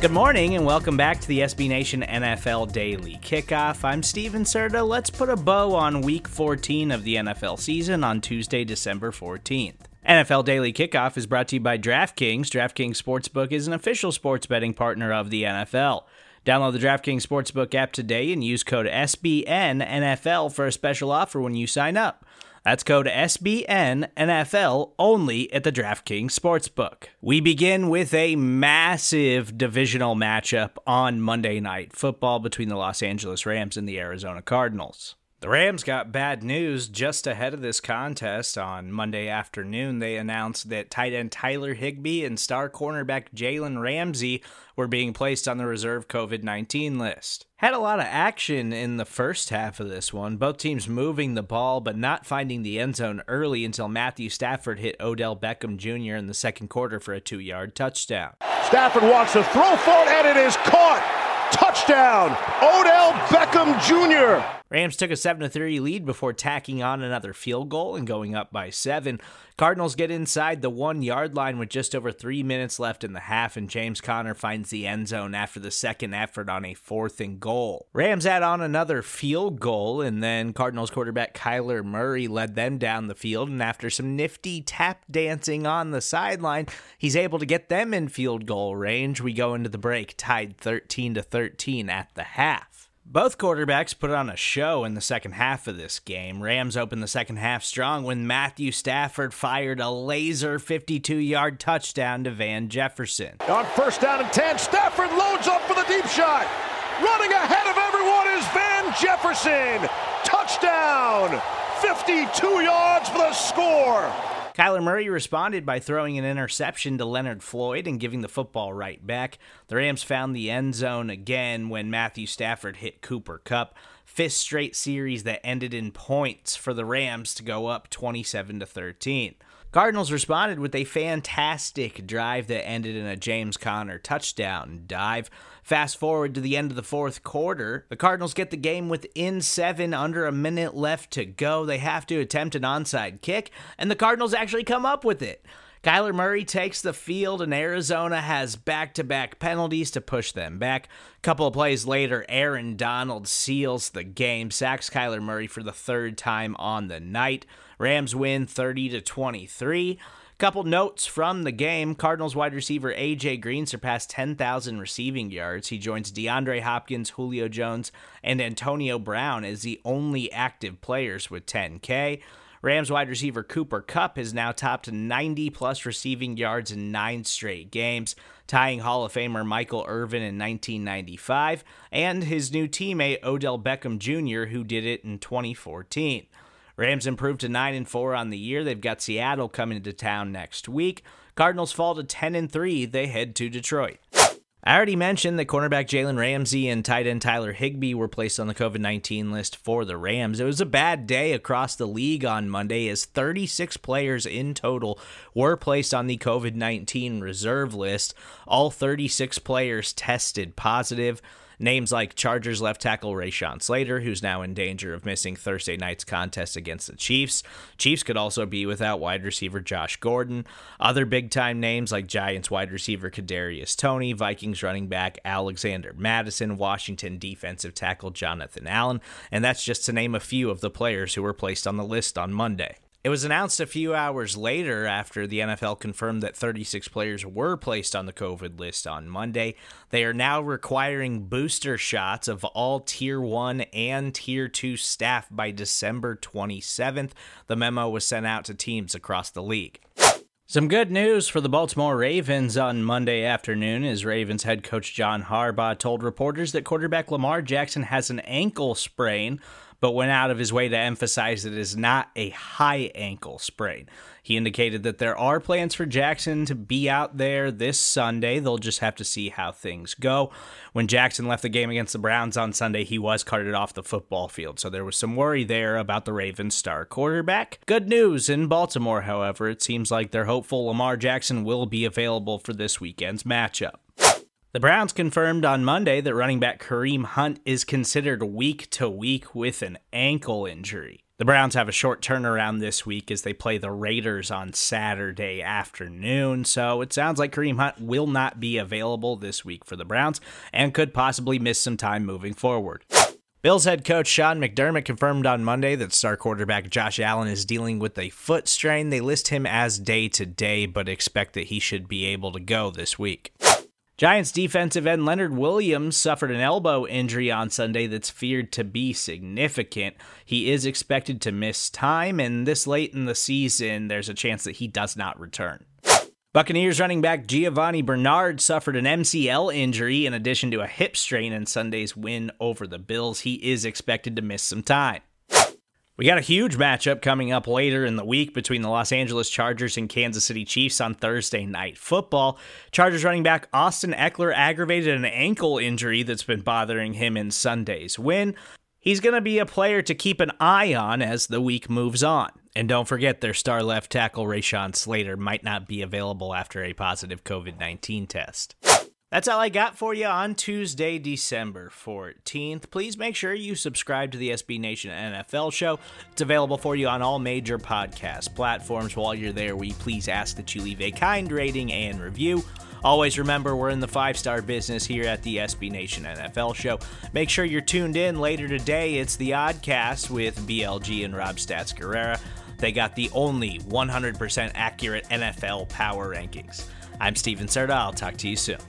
Good morning and welcome back to the SB Nation NFL Daily Kickoff. I'm Stephen Serta. Let's put a bow on Week 14 of the NFL season on Tuesday, December 14th. NFL Daily Kickoff is brought to you by DraftKings. DraftKings Sportsbook is an official sports betting partner of the NFL. Download the DraftKings Sportsbook app today and use code SBNNFL for a special offer when you sign up. That's code SBNNFL only at the DraftKings Sportsbook. We begin with a massive divisional matchup on Monday Night Football between the Los Angeles Rams and the Arizona Cardinals. The Rams got bad news just ahead of this contest. On Monday afternoon, they announced that tight end Tyler Higbee and star cornerback Jalen Ramsey were being placed on the reserve COVID-19 list. Had a lot of action in the first half of this one, both teams moving the ball but not finding the end zone early until Matthew Stafford hit Odell Beckham Jr. in the second quarter for a 2-yard touchdown. Stafford wants to throw for it, and it is caught! Touchdown, Odell Beckham Jr. Rams took a 7-3 lead before tacking on another field goal and going up by 7. Cardinals get inside the 1-yard line with just over 3 minutes left in the half, and James Conner finds the end zone after the second effort on a 4th and goal. Rams add on another field goal, and then Cardinals quarterback Kyler Murray led them down the field, and after some nifty tap dancing on the sideline, he's able to get them in field goal range. We go into the break tied 13-13 at the half. Both quarterbacks put on a show in the second half of this game. Rams opened the second half strong when Matthew Stafford fired a laser 52-yard touchdown to Van Jefferson. On 1st down and 10, Stafford loads up for the deep shot. Running ahead of everyone is Van Jefferson. Touchdown! 52 yards for the score. Kyler Murray responded by throwing an interception to Leonard Floyd and giving the football right back. The Rams found the end zone again when Matthew Stafford hit Cooper Kupp. 5th straight series that ended in points for the Rams to go up 27-13. Cardinals responded with a fantastic drive that ended in a James Conner touchdown dive. Fast forward to the end of the 4th quarter. The Cardinals get the game within 7, under a minute left to go. They have to attempt an onside kick, and the Cardinals actually come up with it. Kyler Murray takes the field, and Arizona has back-to-back penalties to push them back. A couple of plays later, Aaron Donald seals the game, sacks Kyler Murray for the 3rd time on the night. Rams win 30-23. Couple notes from the game. Cardinals wide receiver A.J. Green surpassed 10,000 receiving yards. He joins DeAndre Hopkins, Julio Jones, and Antonio Brown as the only active players with 10K. Rams wide receiver Cooper Kupp has now topped 90-plus receiving yards in 9 straight games, tying Hall of Famer Michael Irvin in 1995 and his new teammate Odell Beckham Jr., who did it in 2014. Rams improved to 9-4 on the year. They've got Seattle coming to town next week. Cardinals fall to 10-3. They head to Detroit. I already mentioned that cornerback Jalen Ramsey and tight end Tyler Higbee were placed on the COVID-19 list for the Rams. It was a bad day across the league on Monday as 36 players in total were placed on the COVID-19 reserve list. All 36 players tested positive. Names like Chargers left tackle Rashawn Slater, who's now in danger of missing Thursday night's contest against the Chiefs. Chiefs could also be without wide receiver Josh Gordon. Other big-time names like Giants wide receiver Kadarius Toney, Vikings running back Alexander Madison, Washington defensive tackle Jonathan Allen, and that's just to name a few of the players who were placed on the list on Monday. It was announced a few hours later after the NFL confirmed that 36 players were placed on the COVID list on Monday. They are now requiring booster shots of all Tier 1 and Tier 2 staff by December 27th. The memo was sent out to teams across the league. Some good news for the Baltimore Ravens on Monday afternoon as Ravens head coach John Harbaugh told reporters that quarterback Lamar Jackson has an ankle sprain, but went out of his way to emphasize that it is not a high ankle sprain. He indicated that there are plans for Jackson to be out there this Sunday. They'll just have to see how things go. When Jackson left the game against the Browns on Sunday, he was carted off the football field, so there was some worry there about the Ravens' star quarterback. Good news in Baltimore, however. It seems like they're hopeful Lamar Jackson will be available for this weekend's matchup. The Browns confirmed on Monday that running back Kareem Hunt is considered week to week with an ankle injury. The Browns have a short turnaround this week as they play the Raiders on Saturday afternoon, so it sounds like Kareem Hunt will not be available this week for the Browns and could possibly miss some time moving forward. Bills head coach Sean McDermott confirmed on Monday that star quarterback Josh Allen is dealing with a foot strain. They list him as day-to-day, but expect that he should be able to go this week. Giants defensive end Leonard Williams suffered an elbow injury on Sunday that's feared to be significant. He is expected to miss time, and this late in the season, there's a chance that he does not return. Buccaneers running back Giovanni Bernard suffered an MCL injury in addition to a hip strain in Sunday's win over the Bills. He is expected to miss some time. We got a huge matchup coming up later in the week between the Los Angeles Chargers and Kansas City Chiefs on Thursday Night Football. Chargers running back Austin Eckler aggravated an ankle injury that's been bothering him in Sunday's win. He's going to be a player to keep an eye on as the week moves on. And don't forget, their star left tackle Rashawn Slater might not be available after a positive COVID-19 test. That's all I got for you on Tuesday, December 14th. Please make sure you subscribe to the SB Nation NFL show. It's available for you on all major podcast platforms. While you're there, we please ask that you leave a kind rating and review. Always remember, we're in the five-star business here at the SB Nation NFL show. Make sure you're tuned in later today. It's the Oddcast with BLG and Rob Stats Guerrera. They got the only 100% accurate NFL power rankings. I'm Stephen Serta. I'll talk to you soon.